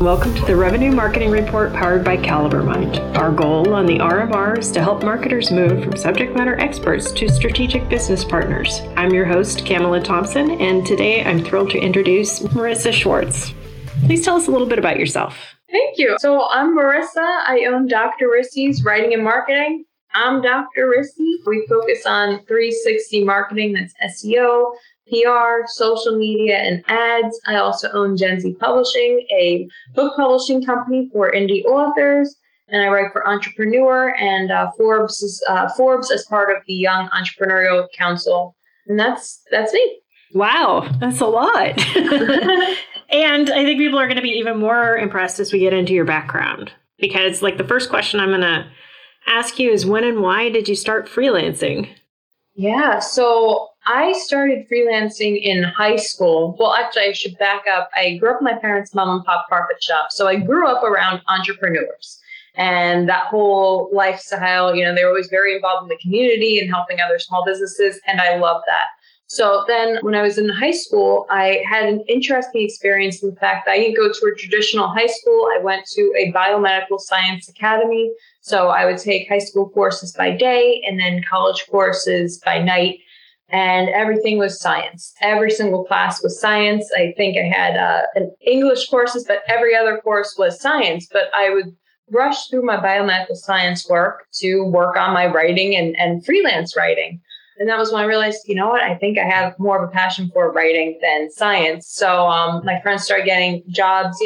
Welcome to the Revenue Marketing Report powered by CaliberMind. Our goal on the RMR is to help marketers move from subject matter experts to strategic business partners. I'm your host, Camela Thompson, and today I'm thrilled to introduce Morissa Schwartz. Please tell us a little bit about yourself. Thank you. So I'm Morissa. I own Dr. Rissy's Writing and Marketing. I'm Dr. Rissy. We focus on 360 marketing, that's SEO, PR, social media, and ads. I also own Gen Z Publishing, a book publishing company for indie authors. And I write for Entrepreneur and Forbes as part of the Young Entrepreneurial Council. And that's me. Wow, that's a lot. And I think people are going to be even more impressed as we get into your background. Because the first question I'm going to ask you is, when and why did you start freelancing? Yeah, so I started freelancing in high school. Well, actually, I should back up. I grew up in my parents' mom and pop carpet shop. So I grew up around entrepreneurs and that whole lifestyle. They were always very involved in the community and helping other small businesses. And I love that. So then when I was in high school, I had an interesting experience in the fact that I didn't go to a traditional high school. I went to a biomedical science academy. So I would take high school courses by day and then college courses by night. And everything was science. Every single class was science. I think I had an English courses, but every other course was science. But I would rush through my biomedical science work to work on my writing and freelance writing. And that was when I realized, you know what, I think I have more of a passion for writing than science. So my friends started getting jobs,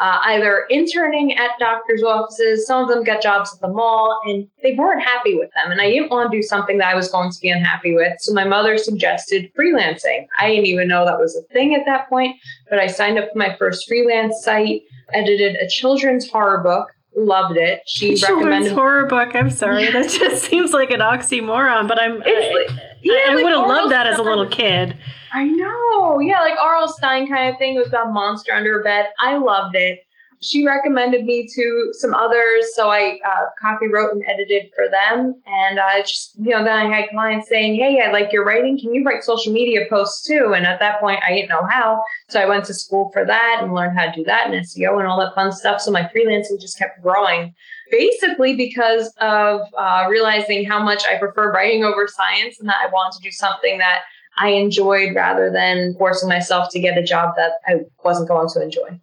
either interning at doctors' offices. Some of them got jobs at the mall, and they weren't happy with them. And I didn't want to do something that I was going to be unhappy with. So my mother suggested freelancing. I didn't even know that was a thing at that point, but I signed up for my first freelance site, edited a children's horror book. Loved it. She recommended horror book. I'm sorry. Yeah. That just seems like an oxymoron, but I would have loved that as a little kid. I know. Yeah. Like R.L. Stine kind of thing. It was about monster under a bed. I loved it. She recommended me to some others. So I copywrote and edited for them. And I then I had clients saying, hey, I like your writing. Can you write social media posts too? And at that point, I didn't know how. So I went to school for that and learned how to do that and SEO and all that fun stuff. So my freelancing just kept growing. Basically because of realizing how much I prefer writing over science and that I wanted to do something that I enjoyed rather than forcing myself to get a job that I wasn't going to enjoy.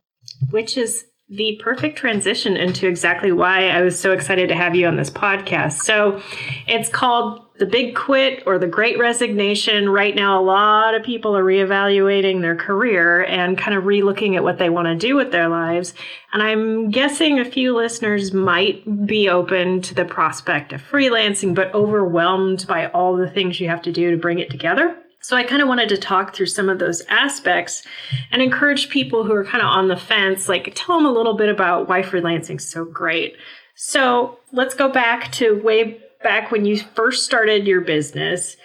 Which is the perfect transition into exactly why I was so excited to have you on this podcast. So it's called The Big Quit or The Great Resignation. Right now, a lot of people are reevaluating their career and kind of relooking at what they want to do with their lives. And I'm guessing a few listeners might be open to the prospect of freelancing, but overwhelmed by all the things you have to do to bring it together. So I kind of wanted to talk through some of those aspects and encourage people who are kind of on the fence, tell them a little bit about why freelancing is so great. So let's go back to way back when you first started your business.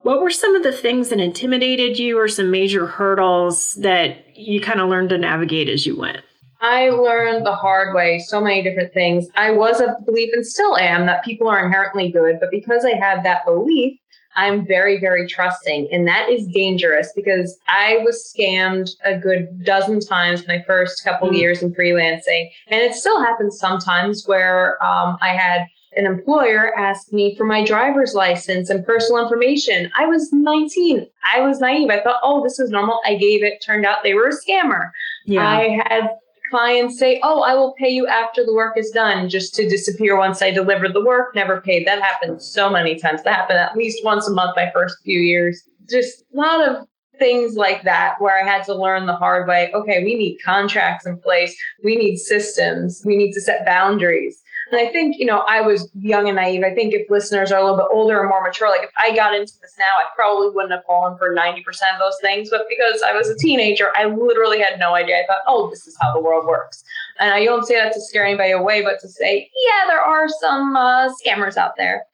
What were some of the things that intimidated you or some major hurdles that you kind of learned to navigate as you went? I learned the hard way, so many different things. I was of the belief and still am that people are inherently good, but because I had that belief, I'm very, very trusting. And that is dangerous because I was scammed a good dozen times my first couple years in freelancing. And it still happens sometimes where I had an employer ask me for my driver's license and personal information. I was 19. I was naive. I thought, oh, this is normal. I gave it. Turned out they were a scammer. Yeah. I had clients say, oh, I will pay you after the work is done, just to disappear once I delivered the work, never paid. That happened so many times. That happened at least once a month my first few years. Just a lot of things like that where I had to learn the hard way. Okay, we need contracts in place. We need systems. We need to set boundaries. And I think, I was young and naive. I think if listeners are a little bit older and more mature, if I got into this now, I probably wouldn't have fallen for 90% of those things. But because I was a teenager, I literally had no idea. I thought, oh, this is how the world works. And I don't say that to scare anybody away, but to say, yeah, there are some scammers out there.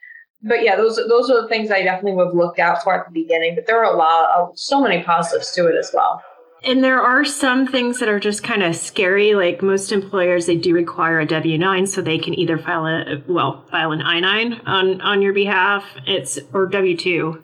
But yeah, those are the things I definitely would have looked out for at the beginning. But there are so many positives to it as well. And there are some things that are just kind of scary. Like most employers, they do require a W-9, so they can either file an I-9 on your behalf, or W-2.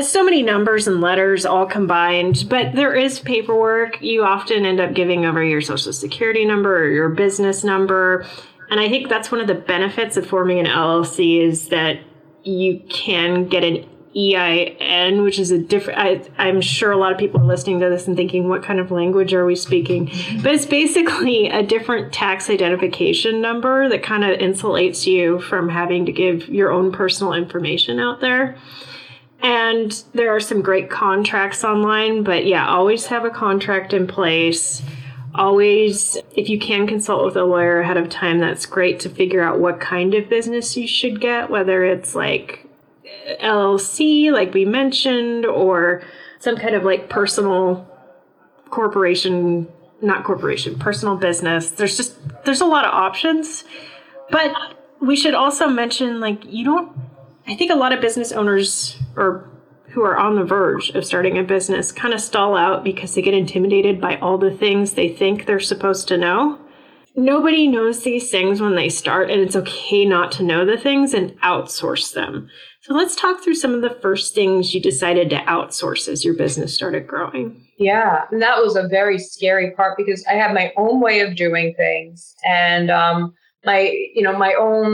So many numbers and letters all combined, but there is paperwork. You often end up giving over your social security number or your business number. And I think that's one of the benefits of forming an LLC is that you can get an EIN, which is a different, I'm sure a lot of people are listening to this and thinking, what kind of language are we speaking? But it's basically a different tax identification number that kind of insulates you from having to give your own personal information out there. And there are some great contracts online, but yeah, always have a contract in place. Always, if you can consult with a lawyer ahead of time, that's great to figure out what kind of business you should get, whether it's like LLC, like we mentioned, or some kind of like personal corporation, not corporation, personal business. There's a lot of options, but we should also mention, like, I think a lot of business owners or who are on the verge of starting a business kind of stall out because they get intimidated by all the things they think they're supposed to know. Nobody knows these things when they start, and it's okay not to know the things and outsource them. So let's talk through some of the first things you decided to outsource as your business started growing. Yeah, and that was a very scary part because I had my own way of doing things, and my own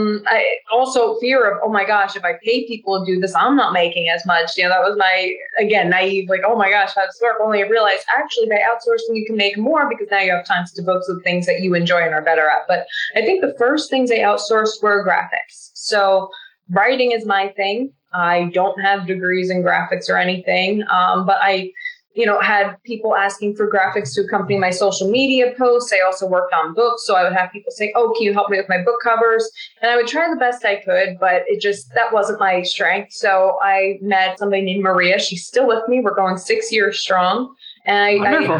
fear of, oh my gosh, if I pay people to do this, I'm not making as much. You know, that was my, again, naive, like, oh my gosh, how does this work? Only I realized actually by outsourcing, you can make more because now you have time to devote to the things that you enjoy and are better at. But I think the first things I outsourced were graphics. So writing is my thing. I don't have degrees in graphics or anything, but I had people asking for graphics to accompany my social media posts. I also worked on books. So I would have people say, oh, can you help me with my book covers? And I would try the best I could, but that wasn't my strength. So I met somebody named Maria. She's still with me. We're going 6 years strong. And I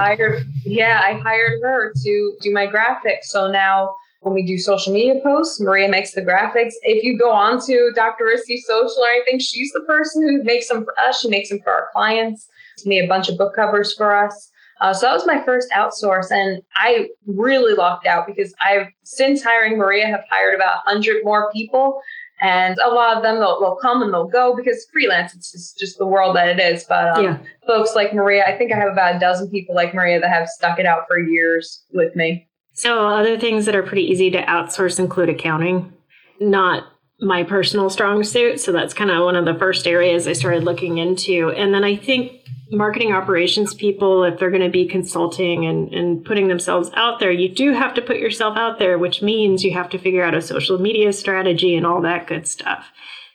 hired her to do my graphics. So now when we do social media posts, Maria makes the graphics. If you go on to Dr. Rissy's social or anything, she's the person who makes them for us. She makes them for our clients. Made a bunch of book covers for us. So that was my first outsource. And I really lucked out because I've, since hiring Maria, have hired about 100 more people. And a lot of them, they'll come and they'll go because freelance, it's just the world that it is. But Folks like Maria, I think I have about a dozen people like Maria that have stuck it out for years with me. So other things that are pretty easy to outsource include accounting, not my personal strong suit. So that's kind of one of the first areas I started looking into. And then I think marketing operations people, if they're going to be consulting and putting themselves out there, you do have to put yourself out there, which means you have to figure out a social media strategy and all that good stuff.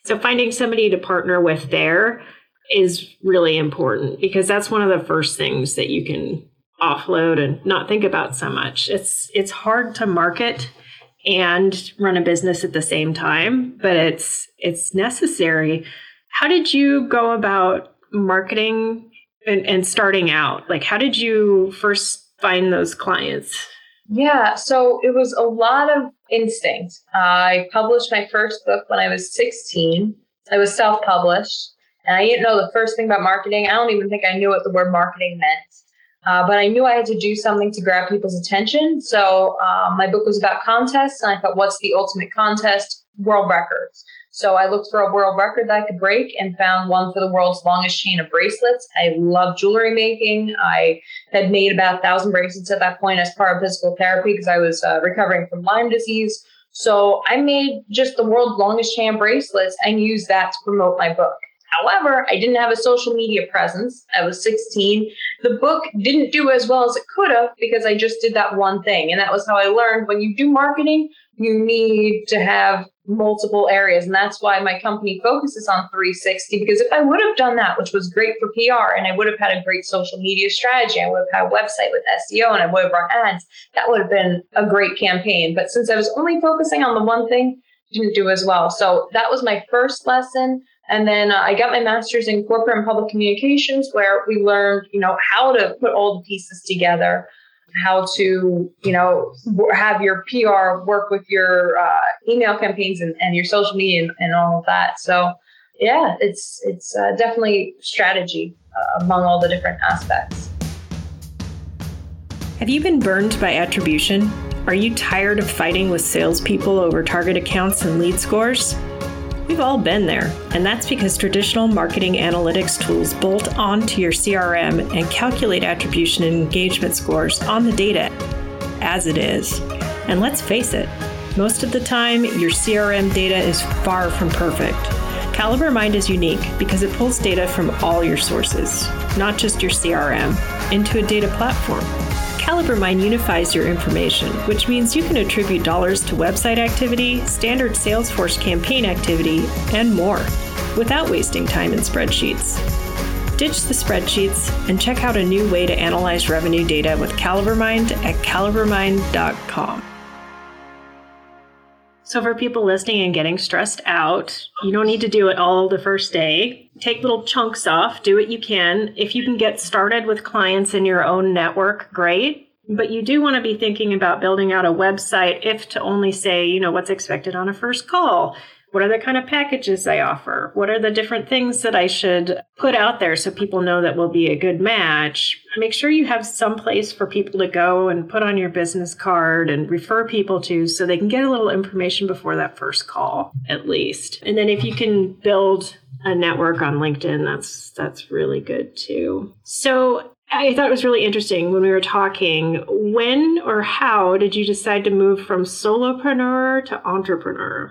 So finding somebody to partner with there is really important because that's one of the first things that you can offload and not think about so much. It's hard to market and run a business at the same time, but it's necessary. How did you go about marketing and starting out? Like, how did you first find those clients? Yeah, so it was a lot of instinct. I published my first book when I was 16. I was self-published, and I didn't know the first thing about marketing. I don't even think I knew what the word marketing meant. But I knew I had to do something to grab people's attention. So my book was about contests, and I thought, what's the ultimate contest? World records. So I looked for a world record that I could break and found one for the world's longest chain of bracelets. I love jewelry making. I had made about 1,000 bracelets at that point as part of physical therapy because I was recovering from Lyme disease. So I made just the world's longest chain of bracelets and used that to promote my book. However, I didn't have a social media presence. I was 16. The book didn't do as well as it could have because I just did that one thing. And that was how I learned when you do marketing, you need to have multiple areas. And that's why my company focuses on 360, because if I would have done that, which was great for PR, and I would have had a great social media strategy, I would have had a website with SEO, and I would have run ads, that would have been a great campaign. But since I was only focusing on the one thing, I didn't do as well. So that was my first lesson. And then I got my master's in corporate and public communications, where we learned, how to put all the pieces together, how to, have your PR work with your email campaigns and your social media and all of that. So, yeah, it's definitely strategy among all the different aspects. Have you been burned by attribution? Are you tired of fighting with salespeople over target accounts and lead scores? We've all been there, and that's because traditional marketing analytics tools bolt onto your CRM and calculate attribution and engagement scores on the data as it is. And let's face it, most of the time, your CRM data is far from perfect. CaliberMind is unique because it pulls data from all your sources, not just your CRM, into a data platform. CaliberMind unifies your information, which means you can attribute dollars to website activity, standard Salesforce campaign activity, and more without wasting time in spreadsheets. Ditch the spreadsheets and check out a new way to analyze revenue data with CaliberMind at CaliberMind.com. So for people listening and getting stressed out, you don't need to do it all the first day. Take little chunks off, do what you can. If you can get started with clients in your own network, great. But you do want to be thinking about building out a website if to only say, you know, what's expected on a first call. What are the kind of packages I offer? What are the different things that I should put out there so people know that will be a good match? Make sure you have some place for people to go and put on your business card and refer people to so they can get a little information before that first call, at least. And then if you can build a network on LinkedIn, that's really good too. So I thought it was really interesting when we were talking, when or how did you decide to move from solopreneur to entrepreneur?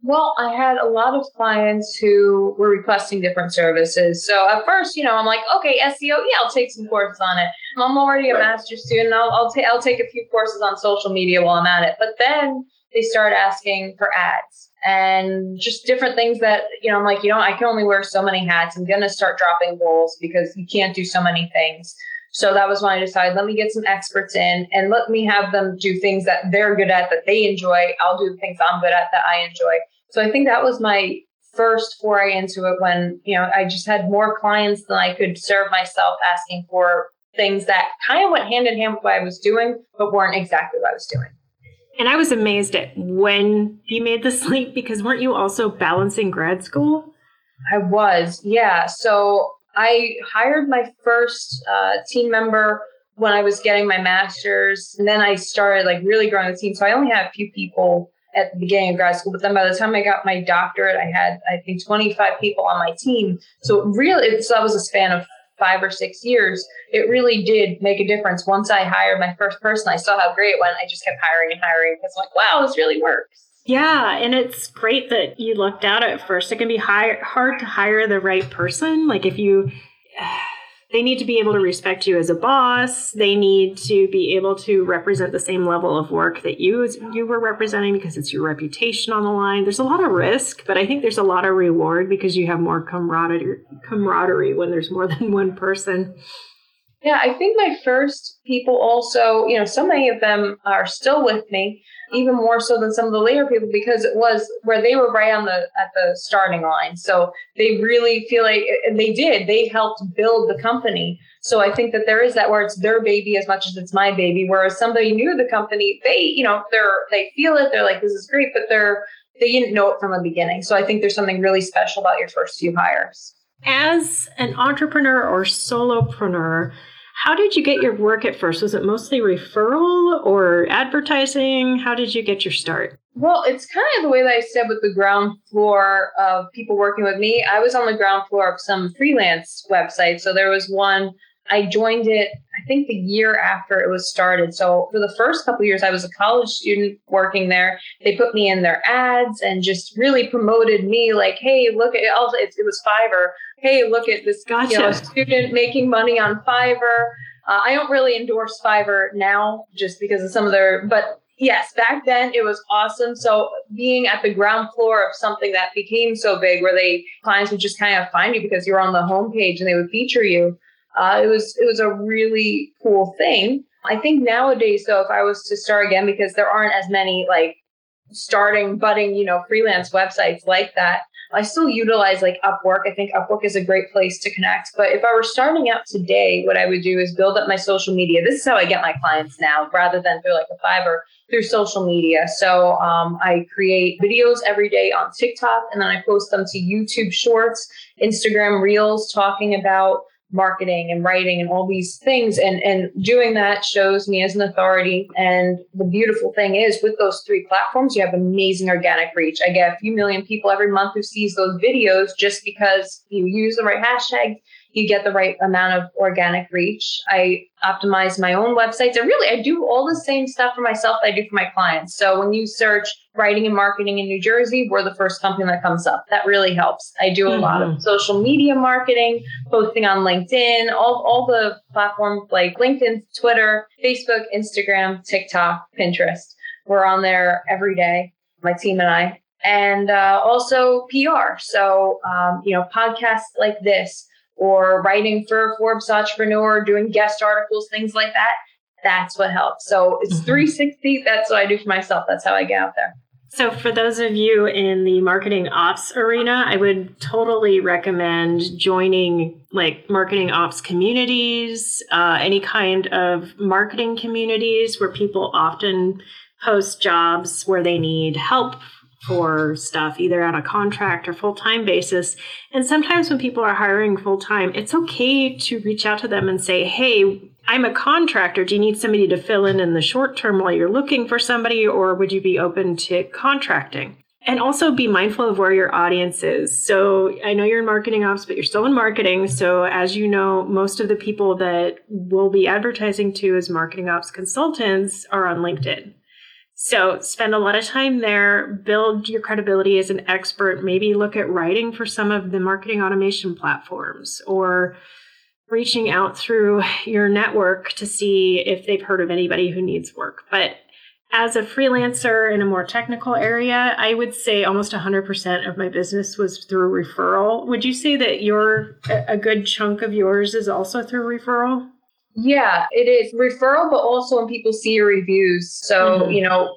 Well, I had a lot of clients who were requesting different services. So at first, you know, I'm like, okay, SEO, yeah, I'll take some courses on it. I'm already a master's student. I'll take a few courses on social media while I'm at it. But then they started asking for ads and just different things that, you know, I'm like, you know, I can only wear so many hats. I'm going to start dropping goals because you can't do so many things. So that was when I decided, let me get some experts in and let me have them do things that they're good at, that they enjoy. I'll do things I'm good at that I enjoy. So I think that was my first foray into it when, you know, I just had more clients than I could serve myself asking for things that kind of went hand in hand with what I was doing, but weren't exactly what I was doing. And I was amazed at when you made this leap because weren't you also balancing grad school? I was, yeah. So I hired my first team member when I was getting my master's, and then I started like really growing the team. So I only had a few people at the beginning of grad school, but then by the time I got my doctorate, I had, I think, 25 people on my team. So that was a span of 5 or 6 years. It really did make a difference. Once I hired my first person, I saw how great it went. I just kept hiring and hiring because I'm like, wow, this really works. Yeah, and it's great that you lucked out at first. It can be hard to hire the right person. Like if you, they need to be able to respect you as a boss. They need to be able to represent the same level of work that you were representing because it's your reputation on the line. There's a lot of risk, but I think there's a lot of reward because you have more camaraderie when there's more than one person. Yeah, I think my first people also, you know, so many of them are still with me, even more so than some of the later people, because it was where they were right on at the starting line. So they really feel like, and they did, they helped build the company. So I think that there is that where it's their baby as much as it's my baby, whereas somebody new to the company, they, you know, they feel it, they're like, this is great, but they didn't know it from the beginning. So I think there's something really special about your first few hires. As an entrepreneur or solopreneur, how did you get your work at first? Was it mostly referral or advertising? How did you get your start? Well, it's kind of the way that I said with the ground floor of people working with me. I was on the ground floor of some freelance websites. So there was one, I joined it, I think the year after it was started. So for the first couple of years, I was a college student working there. They put me in their ads and just really promoted me like, hey, look at it. It was Fiverr. Hey, look at this you know, student making money on Fiverr. I don't really endorse Fiverr now just because of some of their, but yes, back then it was awesome. So being at the ground floor of something that became so big where clients would just kind of find you because you were on the homepage and they would feature you. It was a really cool thing. I think nowadays, though, if I was to start again, because there aren't as many like starting, budding, you know, freelance websites like that, I still utilize like Upwork. I think Upwork is a great place to connect. But if I were starting out today, what I would do is build up my social media. This is how I get my clients now, rather than through like a Fiverr, through social media. So I create videos every day on TikTok, and then I post them to YouTube Shorts, Instagram Reels, talking about marketing and writing and all these things. And doing that shows me as an authority. And the beautiful thing is with those three platforms, you have amazing organic reach. I get a few million people every month who sees those videos just because you use the right hashtags, you get the right amount of organic reach. I optimize my own websites. I do all the same stuff for myself that I do for my clients. So when you search writing and marketing in New Jersey, we're the first company that comes up. That really helps. I do a lot of social media marketing, posting on LinkedIn, all the platforms like LinkedIn, Twitter, Facebook, Instagram, TikTok, Pinterest. We're on there every day, my team and I. And also PR. So, podcasts like this, or writing for Forbes Entrepreneur, doing guest articles, things like that. That's what helps. So it's 360. That's what I do for myself. That's how I get out there. So for those of you in the marketing ops arena, I would totally recommend joining like marketing ops communities, any kind of marketing communities where people often post jobs where they need help for stuff, either on a contract or full-time basis. And sometimes when people are hiring full-time, it's okay to reach out to them and say, hey, I'm a contractor. Do you need somebody to fill in the short term while you're looking for somebody, or would you be open to contracting? And also be mindful of where your audience is. So I know you're in marketing ops, but you're still in marketing. So as you know, most of the people that we'll be advertising to as marketing ops consultants are on LinkedIn. So spend a lot of time there, build your credibility as an expert, maybe look at writing for some of the marketing automation platforms or reaching out through your network to see if they've heard of anybody who needs work. But as a freelancer in a more technical area, I would say almost 100% of my business was through referral. Would you say that a good chunk of yours is also through referral? Yeah, it is referral, but also when people see your reviews. So,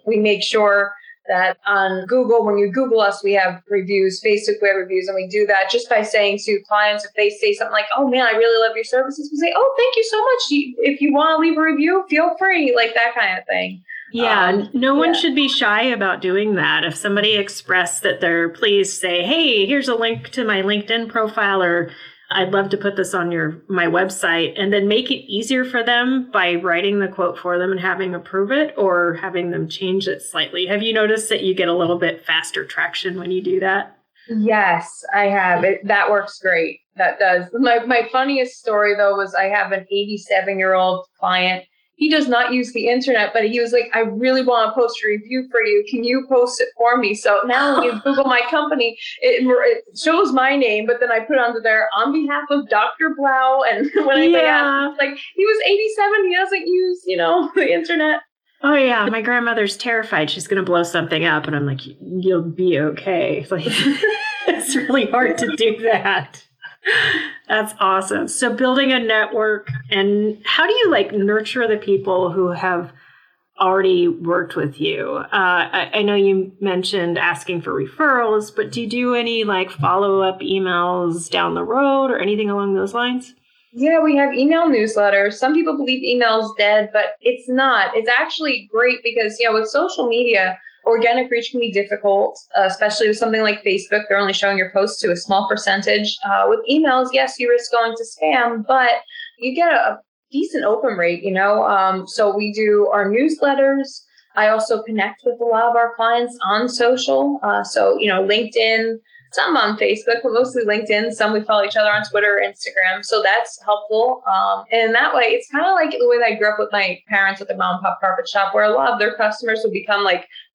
we make sure that on Google, when you Google us, we have reviews, Facebook, we have reviews. And we do that just by saying to clients, if they say something like, oh man, I really love your services, we say, oh, thank you so much. If you want to leave a review, feel free, like that kind of thing. Yeah, no one should be shy about doing that. If somebody expressed that they're pleased, say, hey, here's a link to my LinkedIn profile, or I'd love to put this on my website, and then make it easier for them by writing the quote for them and having them approve it or having them change it slightly. Have you noticed that you get a little bit faster traction when you do that? Yes, I have. That works great. That does. My funniest story, though, was I have an 87-year-old client. He does not use the internet, but he was like, I really want to post a review for you. Can you post it for me? So now when you Google my company, it shows my name, but then I put under there on behalf of Dr. Blau. And when I asked, like, he was 87, he doesn't use, the internet. Oh yeah. My grandmother's terrified she's going to blow something up. And I'm like, you'll be okay. Like, it's really hard to do that. That's awesome. So building a network, and how do you nurture the people who have already worked with you? I know you mentioned asking for referrals, but do you do any follow-up emails down the road or anything along those lines? Yeah, we have email newsletters. Some people believe email's dead, but it's not. It's actually great because, with social media, organic reach can be difficult, especially with something like Facebook. They're only showing your posts to a small percentage. With emails, yes, you risk going to spam, but you get a decent open rate, So we do our newsletters. I also connect with a lot of our clients on social. LinkedIn, some on Facebook, but mostly LinkedIn. Some we follow each other on Twitter, Instagram. So that's helpful. And that way, it's kind of like the way that I grew up with my parents at the mom and pop carpet shop, where a lot of their customers would become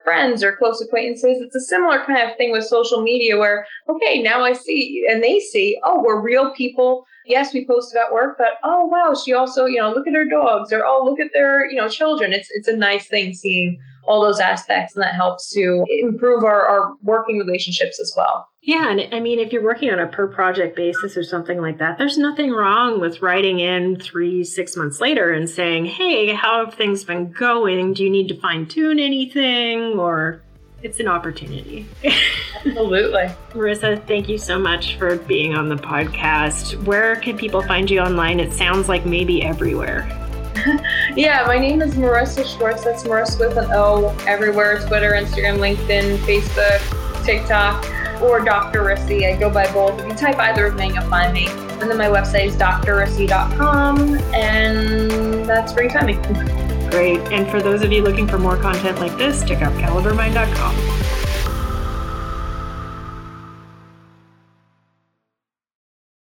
friends or close acquaintances. It's a similar kind of thing with social media where, okay, now I see, and they see, oh, we're real people. Yes, we post about work, but oh, wow, she also, look at her dogs, or oh, look at their, children. It's a nice thing seeing all those aspects, and that helps to improve our working relationships as well. Yeah. And I mean, if you're working on a per project basis or something like that, there's nothing wrong with writing in 3-6 months later and saying, hey, how have things been going? Do you need to fine tune anything? Or it's an opportunity. Absolutely. Morissa, thank you so much for being on the podcast. Where can people find you online? It sounds like maybe everywhere. Yeah, my name is Morissa Schwartz. That's Morissa with an O everywhere. Twitter, Instagram, LinkedIn, Facebook, TikTok, or Dr. Rissy. I go by both. If you type either of them, you'll find me. And then my website is drrissy.com, and that's where you find me. Great. And for those of you looking for more content like this, check out CaliberMind.com.